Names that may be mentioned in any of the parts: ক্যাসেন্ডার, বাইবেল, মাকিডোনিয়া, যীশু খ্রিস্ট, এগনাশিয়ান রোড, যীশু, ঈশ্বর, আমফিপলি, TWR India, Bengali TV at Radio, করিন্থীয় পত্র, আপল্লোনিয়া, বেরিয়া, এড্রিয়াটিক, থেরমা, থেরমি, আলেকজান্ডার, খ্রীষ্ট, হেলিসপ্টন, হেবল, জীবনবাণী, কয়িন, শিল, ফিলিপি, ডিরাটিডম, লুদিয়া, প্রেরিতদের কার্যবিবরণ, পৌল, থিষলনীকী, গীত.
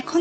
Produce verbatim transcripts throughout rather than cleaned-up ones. এখন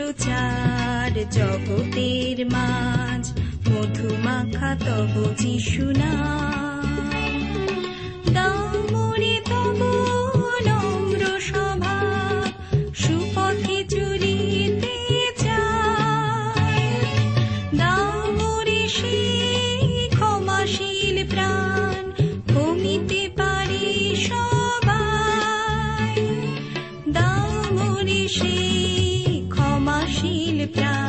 প্রচার জগতের মাঝ মধুমা রাখা তব যিশু নাম, দাও মোরে তব নম্র স্বভাব, সুপথে চলিতে চাই, দাও মোরে সেই ক্ষমাশীল প্রাণ, কমিতে পারি সবাই, দাও মোরে সেই ক্ষমাশীল প্রাণ।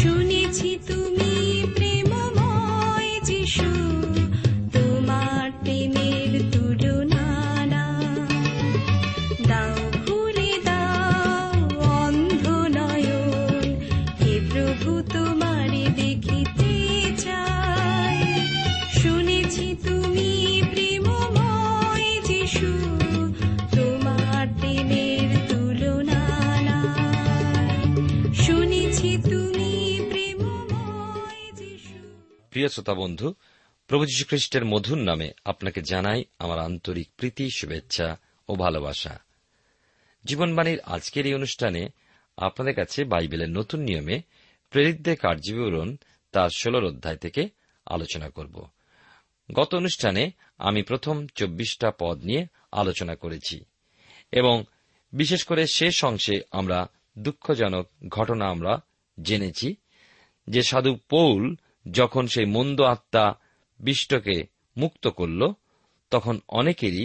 শুনেছি তুমি প্রেমময় যিশু, তোমার প্রেমের তুলনা দাও, খুলে দাও অন্ধ নয়ন, হে প্রভু তোমারে দেখিতে চাই। শুনেছি তুমি প্রেমময় যিশু, তোমার প্রেমের তুলনা, শুনেছি তুমি। প্রিয় শ্রোতা বন্ধু, প্রভু যীশু খ্রিস্টের মধুর নামে আপনাকে জানাই আমার আন্তরিক প্রীতি, শুভেচ্ছা ও ভালোবাসা। জীবনবাণীর আজকের এই অনুষ্ঠানে আপনাদের কাছে বাইবেলের নতুন নিয়মে প্রেরিতদের কার্যবিবরণ তার ষোলর অধ্যায় থেকে আলোচনা করব। গত অনুষ্ঠানে আমি প্রথম চব্বিশটা পদ নিয়ে আলোচনা করেছি এবং বিশেষ করে শেষ অংশে আমরা দুঃখজনক ঘটনা আমরা জেনেছি যে সাধু পৌল যখন সেই মন্দ আত্মা বিষ্টকে মুক্ত করল, তখন অনেকেরই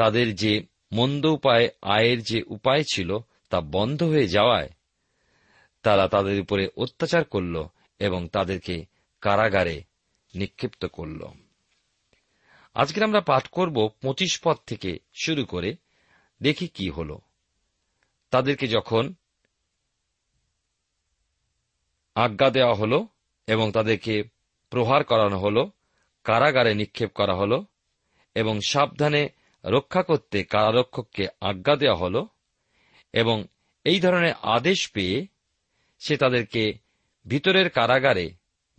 তাদের যে মন্দ উপায় আয়ের যে উপায় ছিল তা বন্ধ হয়ে যাওয়ায় তারা তাদের উপরে অত্যাচার করল এবং তাদেরকে কারাগারে নিক্ষিপ্ত করল। আজকে আমরা পাঠ করব পঁচিশ পদ থেকে শুরু করে দেখি কি হল। তাদেরকে যখন আজ্ঞা দেওয়া হল এবং তাদেরকে প্রহার করানো হল, কারাগারে নিক্ষেপ করা হল এবং সাবধানে রক্ষা করতে কারারক্ষককে আজ্ঞা দেওয়া হল এবং এই ধরনের আদেশ পেয়ে সে তাদেরকে ভিতরের কারাগারে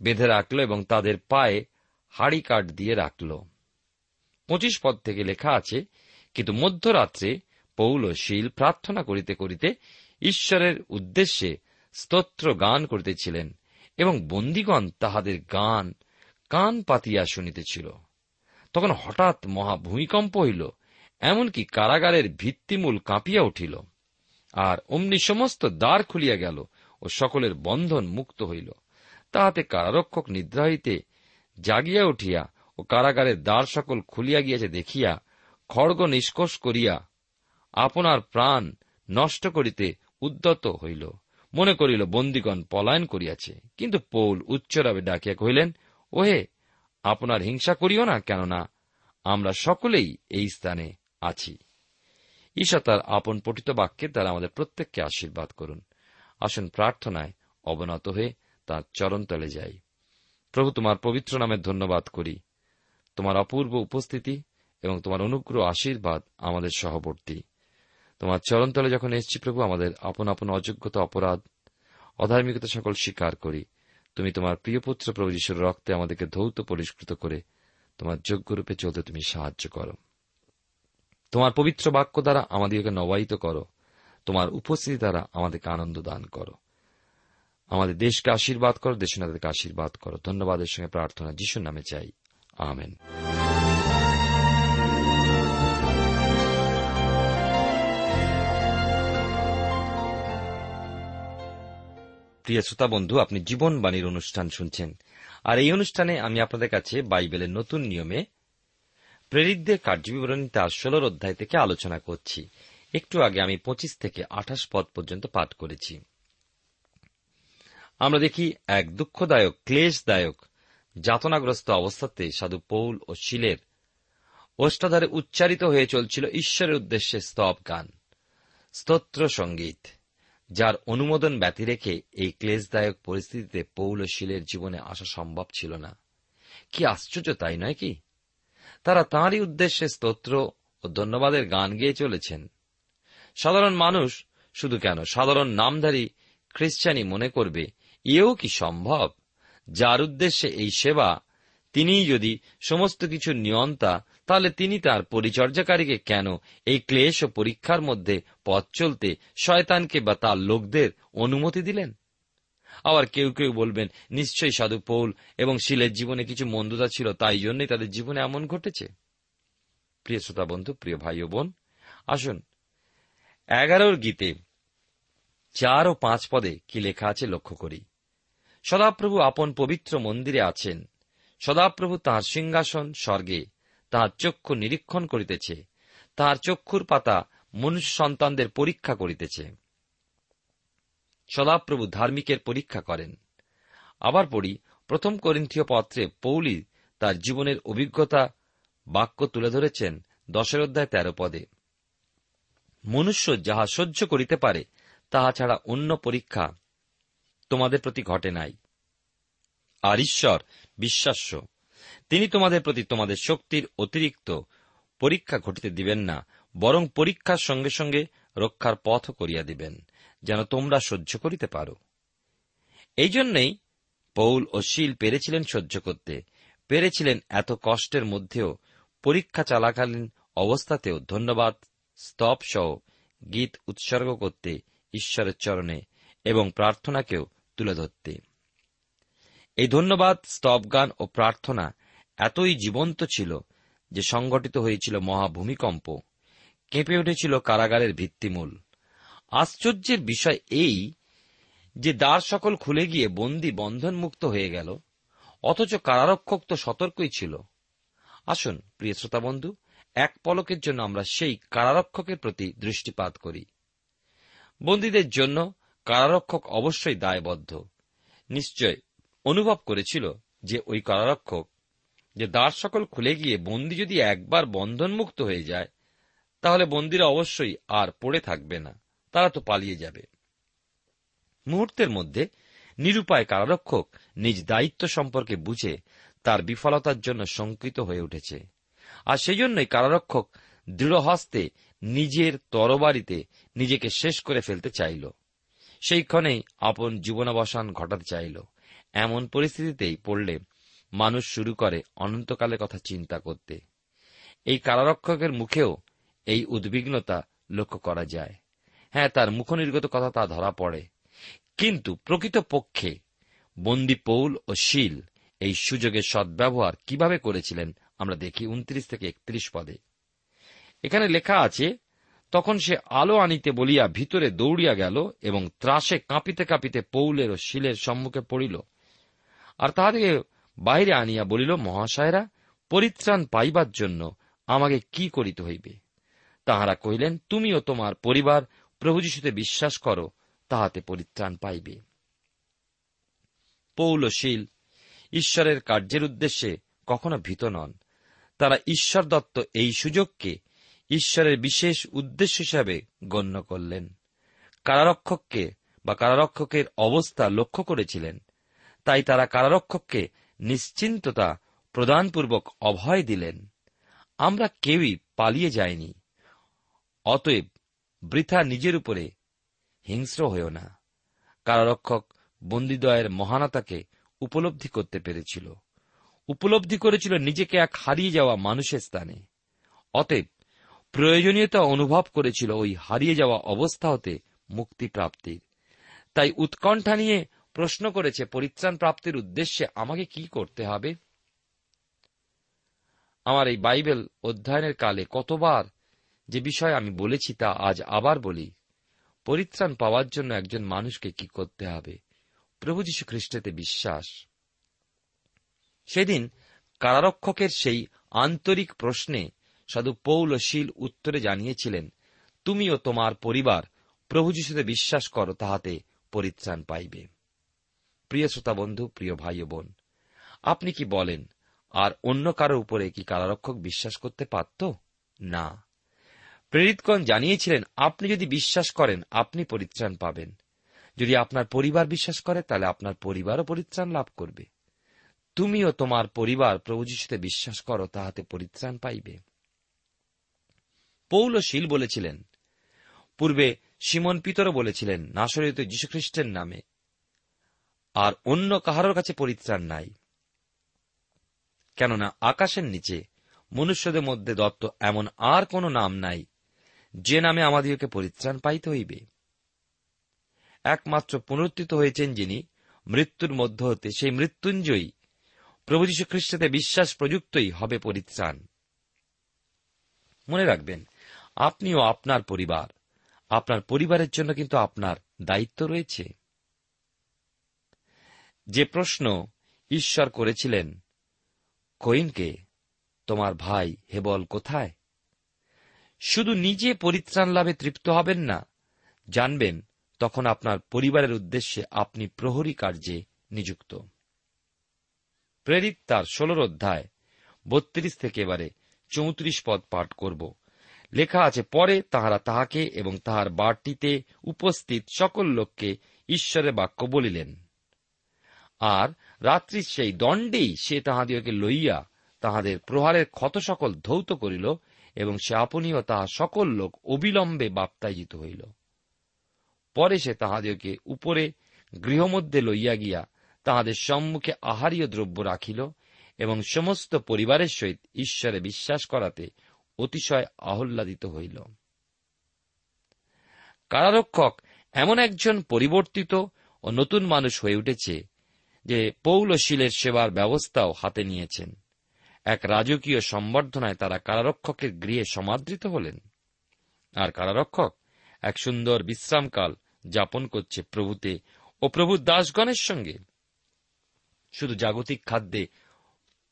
বেঁধে রাখল এবং তাদের পায়ে হাড়ি কাঠ দিয়ে রাখল। পঁচিশ পদ থেকে লেখা আছে, কিন্তু মধ্যরাত্রে পৌল ও শিল প্রার্থনা করিতে করিতে ঈশ্বরের উদ্দেশ্যে স্তোত্র গান করিতেছিলেন এবং বন্দীগণ তাহাদের গান কান পাতিয়া শুনিতেছিল। তখন হঠাৎ মহা ভূমিকম্প হইল, এমনকি কারাগারের ভিত্তিমূল কাঁপিয়া উঠিল, আর অমনি সমস্ত দ্বার খুলিয়া গেল ও সকলের বন্ধন মুক্ত হইল। তাহাতে কারারক্ষক নিদ্রা হইতে জাগিয়া উঠিয়া ও কারাগারের দ্বার সকল খুলিয়া গিয়াছে দেখিয়া খড়গ নিষ্কোষ করিয়া আপনার প্রাণ নষ্ট করিতে উদ্যত হইল, মনে করিল বন্দীগণ পলায়ন করিয়াছে। কিন্তু পৌল উচ্চরাবে ডাকিয়া কহিলেন, ওহে, আপনার হিংসা করিও না, কেননা আমরা সকলেই এই স্থানে আছি। ঈশ্বর তার আপন পঠিত বাক্যের দ্বারা আমাদের প্রত্যেককে আশীর্বাদ করুন। আসুন প্রার্থনায় অবনত হয়ে তার চরণতলে যাই। প্রভু, তোমার পবিত্র নামে ধন্যবাদ করি। তোমার অপূর্ব উপস্থিতি এবং তোমার অনুগ্রহ আশীর্বাদ আমাদের সহবর্তী। তোমার চরণতলে যখন এসছি প্রভু, আমাদের আপন আপন অযোগ্যতা, অপরাধ, অধার্মিকতা সকল স্বীকার করি। তুমি তোমার প্রিয় পুত্র প্রভু যীশুর রক্তে আমাদেরকে ধৌত পরিষ্কৃত করে তোমার যোগ্যরূপে চলতে তুমি সাহায্য করো। তোমার পবিত্র বাক্য দ্বারা আমাদেরকে নবায়িত করো, তোমার উপস্থিতি দ্বারা আমাদেরকে আনন্দ দান করো। আমাদের দেশকে আশীর্বাদ করো, দেশনাদেরকে আশীর্বাদ করো। ধন্যবাদের সঙ্গে প্রার্থনা যীশুর নামে চাই, আমেন। প্রিয় শ্রোতা বন্ধু, আপনি জীবনবাণীর অনুষ্ঠান শুনছেন, আর এই অনুষ্ঠানে আমি আপনাদের কাছে বাইবেলের নতুন নিয়মে প্রেরিতদের কার্যবিবরণ তার ষোলর অধ্যায় থেকে আলোচনা করছি। একটু আগে আমি পঁচিশ থেকে আঠাশ পদ পর্যন্ত পাঠ করেছি। আমরা দেখি এক দুঃখদায়ক, ক্লেশদায়ক, যাতনাগ্রস্ত অবস্থাতে সাধু পৌল ও শিলের ওষ্ঠাধারে উচ্চারিত হয়ে চলছিল ঈশ্বরের উদ্দেশ্যে স্তব গান, স্তোত্র সঙ্গীত, যার অনুমোদন ব্যতি রেখে এই ক্লেশদায়ক পরিস্থিতিতে পৌল ও শিলের জীবনে আসা সম্ভব ছিল না। কি আশ্চর্য, তাই নয় কি? তারা তাঁরই উদ্দেশ্যে স্তোত্র ও ধন্যবাদের গান গেয়ে চলেছেন। সাধারণ মানুষ শুধু কেন, সাধারণ নামধারী খ্রিস্টানই মনে করবে এও কি সম্ভব, যার উদ্দেশ্যে এই সেবা, তিনিই যদি সমস্ত কিছু নিয়ন্তা, তাহলে তিনি তার পরিচর্যাকারীকে কেন এই ক্লেশ ও পরীক্ষার মধ্যে পথ চলতে শয়তানকে বা তার লোকদের অনুমতি দিলেন? আবার কেউ কেউ বলবেন, নিশ্চয়ই সাধু পৌল এবং শিলের জীবনে কিছু মন্দতা ছিল, তাই জন্যই তাদের জীবনে এমন ঘটেছে। প্রিয় শ্রোতা বন্ধু, প্রিয় ভাই ও বোন, আসুন এগারোর গীতে চার ও পাঁচ পদে কি লেখা আছে লক্ষ্য করি। সদাপ্রভু আপন পবিত্র মন্দিরে আছেন, সদাপ্রভু তাঁর সিংহাসন স্বর্গে, তাঁর চক্ষু নিরীক্ষণ করিতেছে, তাঁর চক্ষুর পাতা মনুষ্য সন্তানদের পরীক্ষা করিতেছে। সদাপ্রভু ধার্মিকের পরীক্ষা করেন। আবার পড়ি প্রথম করিন্থীয় পত্রে পৌলি তার জীবনের অভিজ্ঞতা বাক্য তুলে ধরেছেন দশের অধ্যায় তেরো পদে, মনুষ্য যাহা সহ্য করিতে পারে তাহা ছাড়া অন্য পরীক্ষা তোমাদের প্রতি ঘটে নাই, আর ঈশ্বর বিশ্বাস্য, তিনি তোমাদের প্রতি তোমাদের শক্তির অতিরিক্ত পরীক্ষা ঘটিতে দিবেন না, বরং পরীক্ষার সঙ্গে সঙ্গে রক্ষার পথ করিয়া দিবেন, যেন তোমরা সহ্য করিতে পারো। এই জন্যই পৌল ও শিল পেরেছিলেন সহ্য করতে, পেরেছিলেন এত কষ্টের মধ্যেও। পরীক্ষা চলাকালীন অবস্থাতেও ধন্যবাদ স্তব সহ গীত উৎসর্গ করতে ঈশ্বরের চরণে এবং প্রার্থনাকেও তুলে ধরতে। এই ধন্যবাদ স্তবগান ও প্রার্থনা এতই জীবন্ত ছিল যে সংঘটিত হয়েছিল মহাভূমিকম্প, কেঁপে উঠেছিল কারাগারের ভিত্তিমূল। আশ্চর্যের বিষয় এই যে দ্বার সকল খুলে গিয়ে বন্দী বন্ধনমুক্ত হয়ে গেল, অথচ কারারক্ষক তো সতর্কই ছিল। আসুন প্রিয় শ্রোতা বন্ধু, এক পলকের জন্য আমরা সেই কারারক্ষকের প্রতি দৃষ্টিপাত করি। বন্দীদের জন্য কারারক্ষক অবশ্যই দায়বদ্ধ। নিশ্চয় অনুভব করেছিল যে ওই কারারক্ষক যে দ্বার সকল খুলে গিয়ে বন্দী যদি একবার বন্ধনমুক্ত হয়ে যায়, তাহলে বন্দীরা অবশ্যই আর পড়ে থাকবে না, তারা তো পালিয়ে যাবে। মুহূর্তের মধ্যে নিরুপায় কারারক্ষক নিজ দায়িত্ব সম্পর্কে বুঝে তার বিফলতার জন্য শঙ্কিত হয়ে উঠেছে, আর সেই জন্যই কারারক্ষক দৃঢ়হস্তে নিজের তরবারিতে নিজেকে শেষ করে ফেলতে চাইল, সেই ক্ষণেই আপন জীবনাবসান ঘটাতে চাইল। এমন পরিস্থিতিতেই পড়লে মানুষ শুরু করে অনন্তকালের কথা চিন্তা করতে। এই কারারক্ষকের মুখেও এই উদ্বিগ্নতা লক্ষ্য করা যায়। হ্যাঁ, তার মুখনির্গত কথা তা ধরা পড়ে, কিন্তু প্রকৃতপক্ষে বন্দী পৌল ও শিল এই সুযোগের সদ্ব্যবহার কিভাবে করেছিলেন আমরা দেখি উনত্রিশ থেকে একত্রিশ পদে। এখানে লেখা আছে, তখন সে আলো আনিতে বলিয়া ভিতরে দৌড়িয়া গেল এবং ত্রাসে কাঁপিতে কাঁপিতে পৌলের ও শিলের সম্মুখে পড়িল, আর তাহাকে বাইরে আনিয়া বলিল, মহাশয়রা, পরিত্রাণ পাইবার জন্য আমাকে কি করিতে হইবে? তাহারা কহিলেন, তুমি ও তোমার পরিবার প্রভু যীশুতে বিশ্বাস করো, তাহাতে পরিত্রাণ পাইবে। পৌল ও শিল ঈশ্বরের কার্যের উদ্দেশ্যে কখনো ভীত নন। তারা ঈশ্বর দত্ত এই সুযোগকে ঈশ্বরের বিশেষ উদ্দেশ্য হিসাবে গণ্য করলেন। কারারক্ষককে বা কারারক্ষকের অবস্থা লক্ষ্য করেছিলেন, তাই তারা কারারক্ষককে নিশ্চিন্ততা প্রদানপূর্বক অভয় দিলেন। আমরা কেউই পালিয়ে যাইনি, অতএব বৃথা নিজের উপরে হিংস্র হইও না। কারারক্ষক বন্দীদ্বয়ের মহানতাকে উপলব্ধি করতে পেরেছিল, উপলব্ধি করেছিল নিজেকে এক হারিয়ে যাওয়া মানুষের স্থানে, অতএব প্রয়োজনীয়তা অনুভব করেছিল ওই হারিয়ে যাওয়া অবস্থা হতে মুক্তি প্রাপ্তির। তাই উৎকণ্ঠা নিয়ে প্রশ্ন করেছে, পরিত্রাণ প্রাপ্তির উদ্দেশ্যে আমাকে কি করতে হবে? আমার এই বাইবেল অধ্যয়নের কালে কতবার যে বিষয় আমি বলেছি তা আজ আবার বলি। পরিত্রাণ পাওয়ার জন্য একজন মানুষকে কি করতে হবে? প্রভু যীশু খ্রিস্টেতে বিশ্বাস। সেদিন কারারক্ষকের সেই আন্তরিক প্রশ্নে সাধু পৌল ও শীল উত্তরে জানিয়েছিলেন, তুমি ও তোমার পরিবার প্রভু যীশুতে বিশ্বাস করো, তাহাতে পরিত্রাণ পাইবে। প্রিয় শ্রোতা বন্ধু, প্রিয় ভাই ও বোন, আপনি কি বলেন আর অন্য কারো উপরে কি কারারক্ষক বিশ্বাস করতে পারত না? প্রেরিতগণ জানিয়েছিলেন, আপনি যদি বিশ্বাস করেন আপনি পরিত্রাণ পাবেন। যদি আপনার পরিবার বিশ্বাস করে তাহলে আপনার পরিবারও পরিত্রাণ লাভ করবে। তুমি ও তোমার পরিবার প্রভু যীশুতে বিশ্বাস করো, তাহাতে পরিত্রাণ পাইবে। পৌল ও শীল বলেছিলেন, পূর্বে সিমন পিতরও বলেছিলেন, নাসরীয় যীশুখ্রিস্টের নামে আর অন্য কাহারোর কাছে পরিত্রাণ নাই, কেননা আকাশের নিচে মনুষ্যদের মধ্যে দত্ত এমন আর কোন নাম নাই যে নামে আমাদিগকে পরিত্রাণ পাইতে হইবে। একমাত্র পুনরুত্থিত হয়েছেন যিনি মৃত্যুর মধ্য হতে, সেই মৃত্যুঞ্জয়ী প্রভু যীশু খ্রিস্টতে বিশ্বাস প্রযুক্তই হবে পরিত্রাণ। মনে রাখবেন, আপনি ও আপনার পরিবার, আপনার পরিবারের জন্য কিন্তু আপনার দায়িত্ব রয়েছে। যে প্রশ্ন ঈশ্বর করেছিলেন কয়িনকে, তোমার ভাই হেবল কোথায়, শুধু নিজে পরিত্রাণ লাভে তৃপ্ত হবেন না, জানবেন তখন আপনার পরিবারের উদ্দেশ্যে আপনি প্রহরী কার্যে নিযুক্ত। প্রেরিত তার ষোলর অধ্যায় বত্রিশ থেকে এবারে চৌত্রিশ পদ পাঠ করব। লেখা আছে, পরে তাহারা তাহাকে এবং তাহার বাটিতে উপস্থিত সকল লোককে ঈশ্বরের বাক্য বলিলেন, আর রাত্রি সেই দণ্ডেই সে তাহাদিওকে লইয়া তাহাদের প্রহারের ক্ষত সকল ধৌত করিল, এবং সে আপনিও তাহা সকল লোক অবিলম্বে বাপ্তায়িত হইল। পরে সে তাহাদিওকে উপরে গৃহমধ্যে লইয়া গিয়া তাহাদের সম্মুখে আহারীয় দ্রব্য রাখিল, এবং সমস্ত পরিবারের সহিত ঈশ্বরে বিশ্বাস করাতে অতিশয় আহ্লাদিত হইল। কারারক্ষক এমন একজন পরিবর্তিত ও নতুন মানুষ হয়ে উঠেছে যে পৌল শিলের সেবার ব্যবস্থাও হাতে নিয়েছেন। এক রাজকীয় সম্বর্ধনায় তারা কারারক্ষকের গৃহে সমাদৃত হলেন, আর কারারক্ষক এক সুন্দর বিশ্রামকাল যাপন করছে প্রভুতে ও প্রভুর দাসগণের সঙ্গে। শুধু জাগতিক খাদ্যে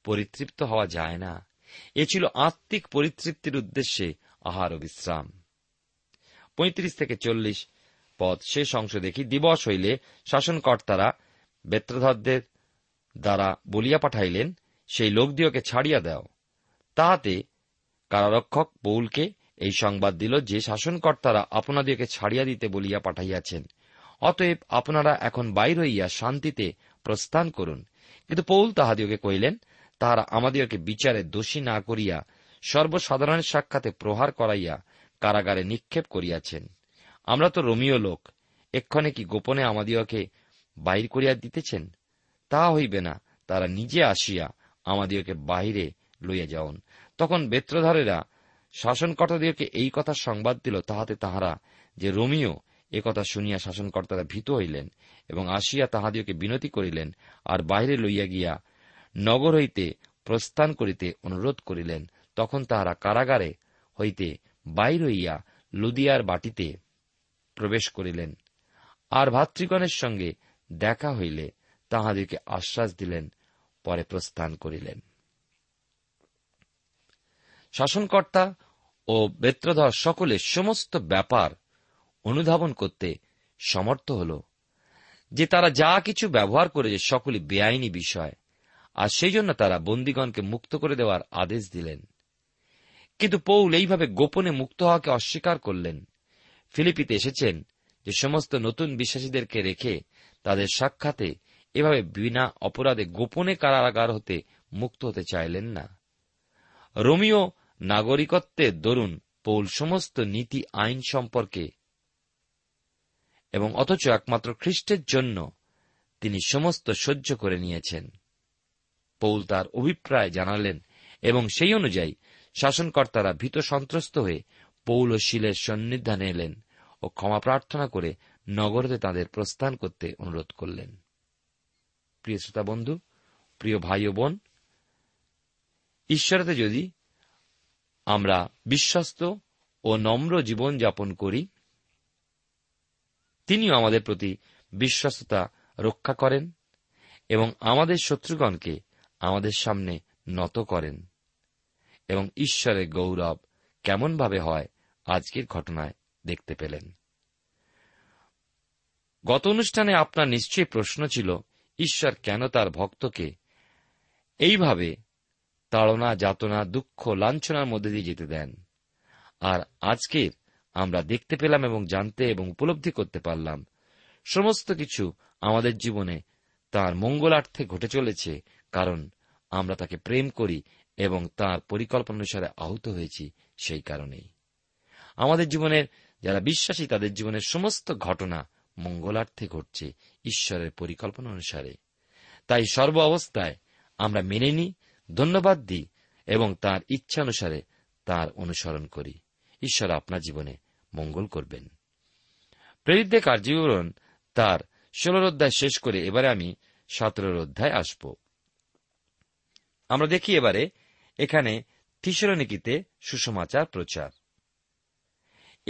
পরিতৃপ্ত হওয়া যায় না, এ ছিল আত্মিক পরিতৃপ্তির উদ্দেশ্যে আহার ও বিশ্রাম। পঁয়ত্রিশ থেকে চল্লিশ পদ শেষ অংশ দেখি। দিবস হইলে শাসনকর্তারা বেত্রাধরদের দ্বারা বলিয়া পাঠাইলেন, সেই লোকদিওকে ছাড়িয়া দাও। তাহাতে কারারক্ষক পৌলকে এই সংবাদ দিল যে শাসনকর্তারা আপনাদিওকে ছাড়িয়া দিতে বলিয়া পাঠাইয়াছেন, অতএব আপনারা এখন বাইর হইয়া শান্তিতে প্রস্থান করুন। কিন্তু পৌল তাহাদিওকে কহিলেন, তাহারা আমাদিওকে বিচারে দোষী না করিয়া সর্বসাধারণের সাক্ষাতে প্রহার করাইয়া কারাগারে নিক্ষেপ করিয়াছেন। আমরা তো রোমীয় লোক, এক্ষণে কি গোপনে আমাদিওকে বাহির করিয়া দিতেছেন? তাহা হইবে না, তারা নিজে আসিয়া আমাদিওকে বাহিরে লইয়া যাওন। তখন বেত্রধারেরা শাসনকর্তাদিওকে এই কথার সংবাদ দিল, তাহাতে তাহারা যে রোমীয়, এ কথা শুনিয়া শাসনকর্তারা ভীত হইলেন এবং আসিয়া তাহাদিওকে বিনতি করিলেন, আর বাহিরে লইয়া গিয়া নগর হইতে প্রস্থান করিতে অনুরোধ করিলেন। তখন তাহারা কারাগারে হইতে বাহির হইয়া লুদিয়ার বাটিতে প্রবেশ করিলেন, আর ভাতৃগণের সঙ্গে দেখা হইলে তাহাদিওকে আশ্বাস দিলেন, পরে প্রস্থান করিলেন। শাসনকর্তা ও বেত্রধর সকলে সমস্ত ব্যাপার অনুধাবন করতে সমর্থ হল যে তারা যা কিছু ব্যবহার করেছে সকলই বেআইনি বিষয়, আর সেই জন্য তারা বন্দীগণকে মুক্ত করে দেওয়ার আদেশ দিলেন। কিন্তু পৌল এইভাবে গোপনে মুক্ত হওয়াকে অস্বীকার করলেন। ফিলিপিতে এসেছেন যে সমস্ত নতুন বিশ্বাসীদেরকে রেখে তাদের সাক্ষাতে এভাবে বিনা অপরাধে গোপনে কারাগার হতে মুক্ত হতে চাইলেন না। রোমীয় নাগরিকত্বের দরুন পৌল সমস্ত নীতি আইন সম্পর্কে এবং অথচ একমাত্র খ্রিস্টের জন্য তিনি সমস্ত সহ্য করে নিয়েছেন। পৌল তার অভিপ্রায় জানালেন, এবং সেই অনুযায়ী শাসনকর্তারা ভীত সন্ত্রস্ত হয়ে পৌল ও শিলের সন্নিধানে এলেন ও ক্ষমা প্রার্থনা করে নগরতে তাঁদের প্রস্থান করতে অনুরোধ করলেন। প্রিয় শ্রোতা বন্ধু, প্রিয় ভাই ও বোন, ঈশ্বরেতে যদি আমরা বিশ্বস্ত ও নম্র জীবন যাপন করি, তিনিও আমাদের প্রতি বিশ্বস্ততা রক্ষা করেন এবং আমাদের শত্রুগণকে আমাদের সামনে নত করেন। এবং ঈশ্বরের গৌরব কেমনভাবে হয় আজকের ঘটনায় দেখতে পেলেন। গত অনুষ্ঠানে আপনার নিশ্চয়ই প্রশ্ন ছিল, ঈশ্বর কেন তার ভক্তকে এইভাবে তাড়না, যাতনা, দুঃখ, লাঞ্ছনার মধ্যে দিয়ে যেতে দেন? আর আজকের আমরা দেখতে পেলাম এবং জানতে এবং উপলব্ধি করতে পারলাম সমস্ত কিছু আমাদের জীবনে তাঁর মঙ্গলার্থে ঘটে চলেছে, কারণ আমরা তাকে প্রেম করি এবং তাঁর পরিকল্পনা অনুসারে আহত হয়েছি। সেই কারণেই আমাদের জীবনের যারা বিশ্বাসী, তাদের জীবনের সমস্ত ঘটনা মঙ্গলার্থে ঘটছে ঈশ্বরের পরিকল্পনা অনুসারে। তাই সর্ব অবস্থায় আমরা মেনে নিই, ধন্যবাদ দিই এবং তাঁর ইচ্ছানুসারে তাঁর অনুসরণ করি। ঈশ্বর আপনার জীবনে মঙ্গল করবেন। প্রেরিতদের কার্যবিবরণ তার ষোলোর অধ্যায় শেষ করে এবারে আমি সতেরোর অধ্যায় আসব। আমরা দেখি এবারে এখানে থিষলনীকীতে সুসমাচার প্রচার।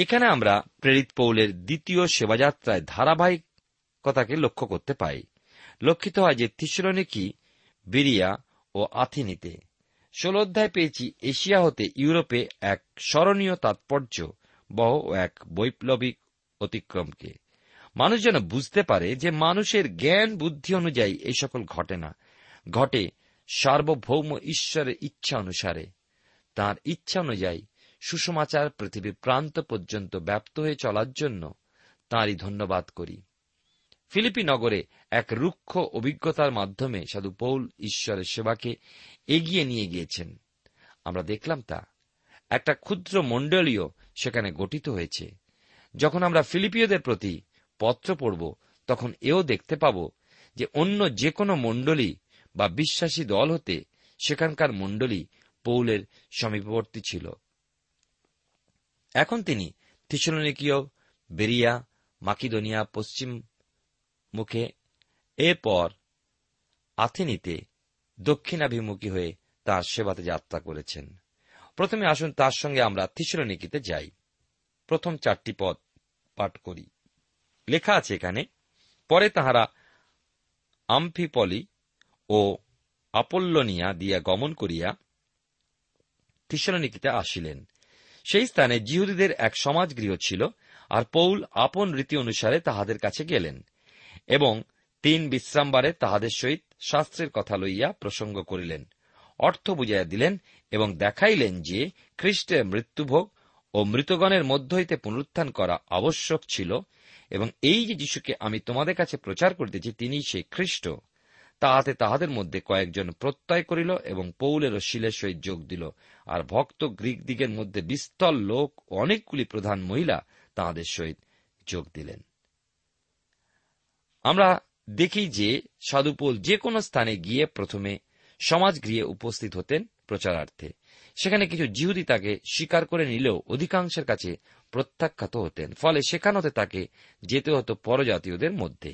এখানে আমরা প্রেরিত পৌলের দ্বিতীয় সেবাযাত্রায় ধারাবাহিকতাকে লক্ষ্য করতে পাই। লক্ষিত হয় যে থিষলনীকী, বেরিয়া ও আথিনিতে। ষোলো অধ্যায় পেয়েছি এশিয়া হতে ইউরোপে এক স্মরণীয় তাৎপর্য বহ ও এক বৈপ্লবিক অতিক্রমকে। মানুষ যেন বুঝতে পারে যে মানুষের জ্ঞান বুদ্ধি অনুযায়ী এই সকল ঘটে না, ঘটে সার্বভৌম ঈশ্বরের ইচ্ছা অনুসারে। তাঁর ইচ্ছা অনুযায়ী সুসমাচার পৃথিবীর প্রান্ত পর্যন্ত ব্যাপ্ত হয়ে চলার জন্য তাঁরই ধন্যবাদ করি। ফিলিপি নগরে এক রুক্ষ অভিজ্ঞতার মাধ্যমে সাধু পৌল ঈশ্বরের সেবাকে এগিয়ে নিয়ে গিয়েছেন। আমরা দেখলাম তা একটা ক্ষুদ্র মণ্ডলীয় সেখানে গঠিত হয়েছে। যখন আমরা ফিলিপিয়দের প্রতি পত্র পড়ব তখন এও দেখতে পাব যে অন্য যে কোনো মণ্ডলী বা বিশ্বাসী দল হতে সেখানকার মণ্ডলী পৌলের সমীপবর্তী ছিল। এখন তিনি থিষলনীকীয়, বেরিয়া, মাকিডোনিয়া পশ্চিম মুখে, এরপর আথিনিতে দক্ষিণাভিমুখী হয়ে তাঁর সেবাতে যাত্রা করেছেন। প্রথমে আসুন তার সঙ্গে আমরা থিষলনীকীতে যাই। প্রথম চারটি পদ পাঠ করি। লেখা আছে এখানে, পরে তাহারা আমফিপলি ও আপল্লোনিয়া দিয়া গমন করিয়া থিষলনীকীতে আসিলেন। সেই স্থানে জিহুদীদের এক সমাজগৃহ ছিল, আর পৌল আপন রীতি অনুসারে তাহাদের কাছে গেলেন এবং তিন বিশ্রামবারে তাহাদের সহিত শাস্ত্রের কথা লইয়া প্রসঙ্গ করিলেন, অর্থ বুঝাইয়া দিলেন এবং দেখাইলেন যে খ্রীষ্টের মৃত্যুভোগ ও মৃতগণের মধ্য হইতে পুনরুত্থান করা আবশ্যক ছিল, এবং এই যে যীশুকে আমি তোমাদের কাছে প্রচার করিতেছি তিনি সেই খ্রীষ্ট। তাহাতে তাহাদের মধ্যে কয়েকজন প্রত্যয় করিল এবং পৌলের ও শিলের সহিত যোগ দিল, আর ভক্ত গ্রীক দিগের মধ্যে বিস্তর লোক ও অনেকগুলি প্রধান মহিলা তাহাদের সহিত যোগ দিলেন। আমরা দেখি যে সাধু পৌল যে কোনো স্থানে গিয়ে প্রথমে সমাজগৃহে উপস্থিত হতেন প্রচারার্থে। সেখানে কিছু যিহুদি তাকে স্বীকার করে নিলেও অধিকাংশের কাছে প্রত্যাখ্যাত হতেন, ফলে সেখান হতে তাকে যেতে হতো পরজাতীয়দের মধ্যে।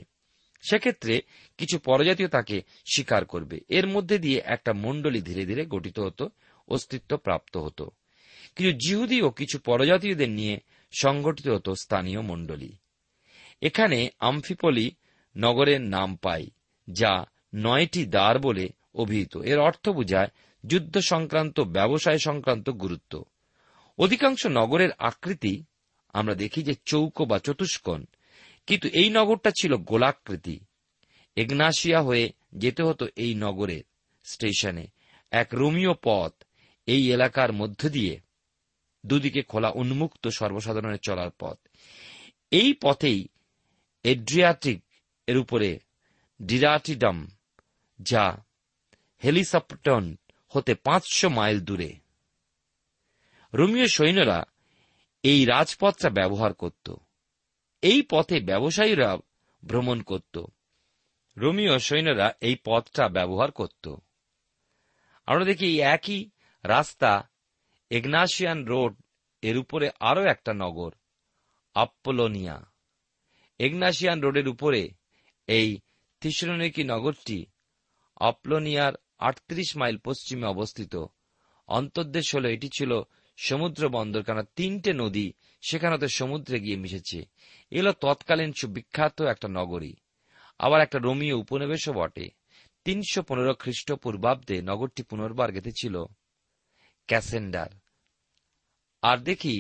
সেক্ষেত্রে কিছু পরজাতীয় তাকে স্বীকার করবে, এর মধ্যে দিয়ে একটা মণ্ডলী ধীরে ধীরে গঠিত হতো, অস্তিত্ব প্রাপ্ত হতো। কিছু যিহুদি ও কিছু পরজাতীয়দের নিয়ে সংগঠিত হতো স্থানীয় মণ্ডলী। এখানে আমফিপলি নগরের নাম পাই, যা নয়টি দ্বার বলে অভিহিত। এর অর্থ বোঝায় যুদ্ধ সংক্রান্ত, ব্যবসায় সংক্রান্ত গুরুত্ব। অধিকাংশ নগরের আকৃতি আমরা দেখি যে চৌকো বা চতুষ্কোণ, কিন্তু এই নগরটা ছিল গোলাকৃতি। এগনাশিয়া হয়ে যেতে হতো এই নগরের স্টেশনে। এক রোমীয় পথ এই এলাকার মধ্য দিয়ে, দুদিকে খোলা উন্মুক্ত সর্বসাধারণের চলার পথ। এই পথেই এড্রিয়াটিক এর উপরে ডিরাটিডম, যা হেলিসপ্টন হতে পাঁচশো মাইল দূরে। রোমীয় সৈন্যরা এই রাজপথটা ব্যবহার করত। এই পথে ব্যবসায়ীরা ভ্রমণ করত। রোমীয় সৈন্যরা এই পথটা ব্যবহার করত। আমরা দেখি এই একই রাস্তা এগনাশিয়ান রোড এর উপরে আরও একটা নগর আপল্লোনিয়া। এগনাশিয়ান রোডের উপরে এই থিষলনীকী নগরটি আপল্লোনিয়ার আটত্রিশ মাইল পশ্চিমে অবস্থিত। অন্তর্দেশ হল এটি ছিল সমুদ্র বন্দর, কারণ তিনটে নদী সেখানে সমুদ্রে গিয়ে মিশেছে। এলো তৎকালীন সুবিখ্যাত একটা নগরী, আবার একটা রোমীয় উপনিবেশও বটে। তিনশো পনেরো খ্রিস্টপূর্বাব্দে নগরটি পুনর্বার গেঁথেছিল ক্যাসেন্ডার। আর দেখি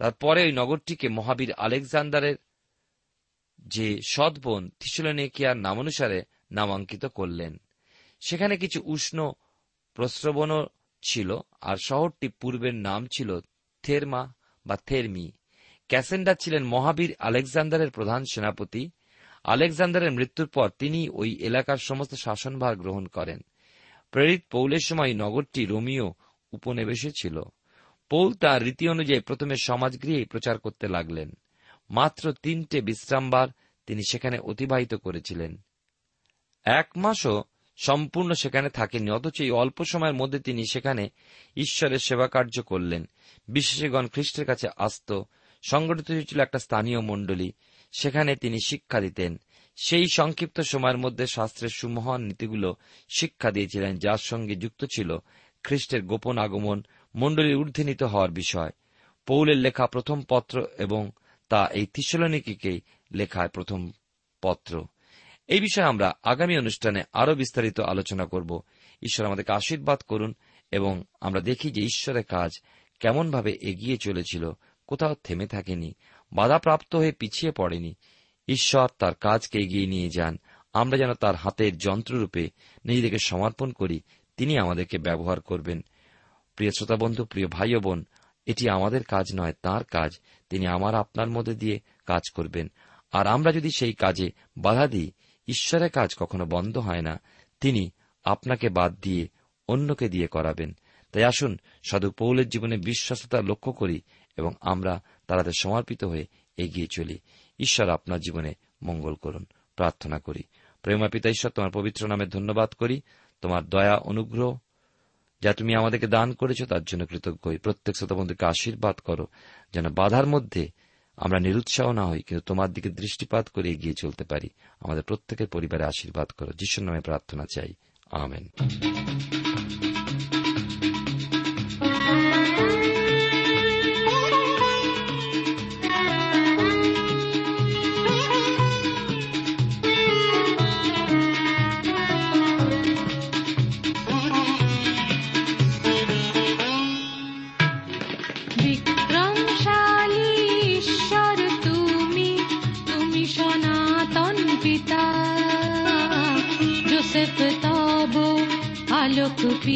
তারপরে ওই নগরটিকে মহাবীর আলেকজান্ডারের যে সৎ বোন থিষলনীকিয়ার নামানুসারে নামাঙ্কিত করলেন। সেখানে কিছু উষ্ণ প্রস্রবণও ছিল, আর শহরটি পূর্বের নাম ছিল থেরমা বা থেরমি। ক্যাসেন্ডার ছিলেন মহাবীর আলেকজান্ডারের প্রধান সেনাপতি। আলেকজান্ডারের মৃত্যুর পর তিনি ওই এলাকার সমস্ত শাসনভার গ্রহণ করেন। প্রেরিত পৌলের সময় নগরটি রোমীয় উপনিবেশে ছিল। পৌল তাঁর রীতি অনুযায়ী প্রথমে সমাজগৃহে প্রচার করতে লাগলেন। মাত্র তিনটে বিশ্রামবার তিনি সেখানে অতিবাহিত করেছিলেন। এক মাসও সম্পূর্ণ সেখানে থাকেননি, অথচ এই অল্প সময়ের মধ্যে তিনি সেখানে ঈশ্বরের সেবা কার্য করলেন। বিশেষগণ খ্রিস্টের কাছে আসত, সংগঠিত হয়েছিল একটা স্থানীয় মণ্ডলী, সেখানে তিনি শিক্ষা দিতেন। সেই সংক্ষিপ্ত সময়ের মধ্যে শাস্ত্রের সুমহান নীতিগুলো শিক্ষা দিয়েছিলেন, যার সঙ্গে যুক্ত ছিল খ্রিস্টের গোপন আগমন, মণ্ডলীর ঊর্ধ্বনীত হওয়ার বিষয়। পৌলের লেখা প্রথম পত্র এবং তা এই থিষলনীকীকেই লেখায় প্রথম পত্র। এই বিষয়ে আমরা আগামী অনুষ্ঠানে আরও বিস্তারিত আলোচনা করব। ঈশ্বর আমাদেরকে আশীর্বাদ করুন এবং আমরা দেখি যে ঈশ্বরের কাজ কেমনভাবে এগিয়ে চলেছিল, কোথাও থেমে থাকেনি, বাধাপ্রাপ্ত হয়ে পিছিয়ে পড়েনি। ঈশ্বর তার কাজকে এগিয়ে নিয়ে যান। আমরা যেন তার হাতের যন্ত্ররূপে নিজেদেরকে সমর্পণ করি, তিনি আমাদেরকে ব্যবহার করবেন। প্রিয় শ্রোতা বন্ধু, প্রিয় ভাই ও বোন, এটি আমাদের কাজ নয়, তাঁর কাজ। তিনি আমার আপনার মধ্যে দিয়ে কাজ করবেন, আর আমরা যদি সেই কাজে বাধা দিই, ঈশ্বরের কাজ কখনো বন্ধ হয় না, তিনি আপনাকে বাদ দিয়ে অন্যকে দিয়ে করাবেন। তাই আসুন সাধু পৌলের জীবনে বিশ্বাসতা লক্ষ্য করি এবং আমরা তারাতে সমর্পিত হয়ে এগিয়ে চলি। ঈশ্বর আপনার জীবনে মঙ্গল করুন। প্রার্থনা করি। প্রেমা পিতা ঈশ্বর, তোমার পবিত্র নামে ধন্যবাদ করি। তোমার দয়া অনুগ্রহ যা তুমি আমাদেরকে দান করেছ তার জন্য কৃতজ্ঞ হই। প্রত্যেক শ্রোতাবন্ধুকে আশীর্বাদ করো, যেন বাধার মধ্যে আমরা নিরুৎসাহ না হই, কিন্তু তোমার দিকে দৃষ্টিপাত করে এগিয়ে চলতে পারি। আমাদের প্রত্যেকের পরিবারে আশীর্বাদ করো। যীশুর নামে প্রার্থনা চাই, আমেন।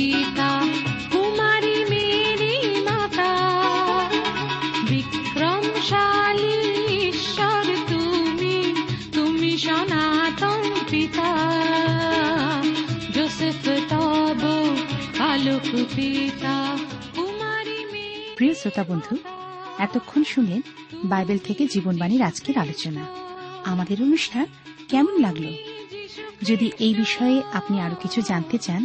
পিতা কুমারী মেরি মাতা, বিক্রমশালী ঈশ্বর তুমি, তুমি সনাতন পিতা, যোসেফ তব আলোক পিতা কুমারী মেরি। প্রিয় শ্রোতা বন্ধু, এতক্ষণ শুনলেন বাইবেল থেকে জীবনবাণীর আজকের আলোচনা। আমাদের অনুষ্ঠান কেমন লাগলো? যদি এই বিষয়ে আপনি আরো কিছু জানতে চান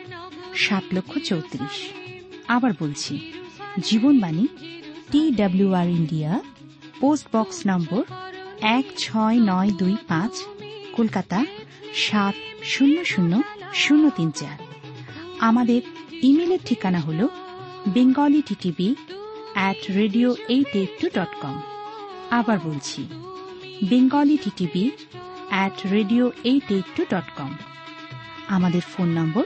সাত লক্ষ চৌত্রিশ। আবার বলছি, জীবনবাণী, T W R India, post box number এক ছয় নয় দুই পাঁচ, কলকাতা সাত শূন্য শূন্য শূন্য তিন চার। আমাদের ইমেলের ঠিকানা হল Bengali TV at radio eight eight two dot com. আবার বলছি, Bengali TV at radio eight eight two dot com. আমাদের ফোন নম্বর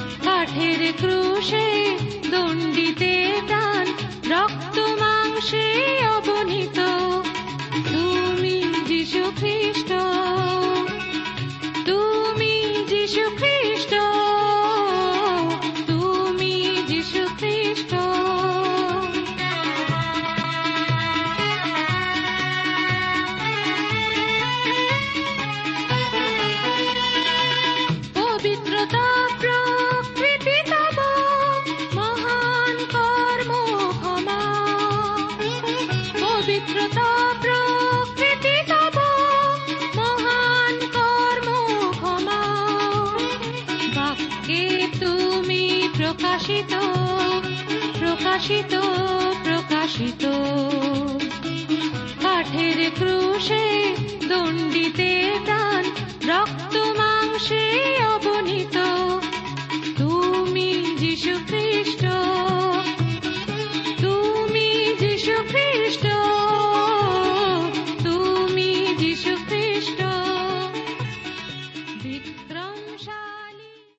কাঠের ক্রুশে দণ্ডিতে প্রাণ, রক্ত মাংসে অবনীত, তুমি যীশু খ্রীষ্ট, তুমি যীশু খ্রীষ্ট, তুমি যীশু খ্রীষ্ট। পবিত্রতা প্রকাশিত, প্রকাশিত, প্রকাশিত, কাঠের ক্রুশে দণ্ডিতে প্রাণ, রক্ত মাংসে অবনীত।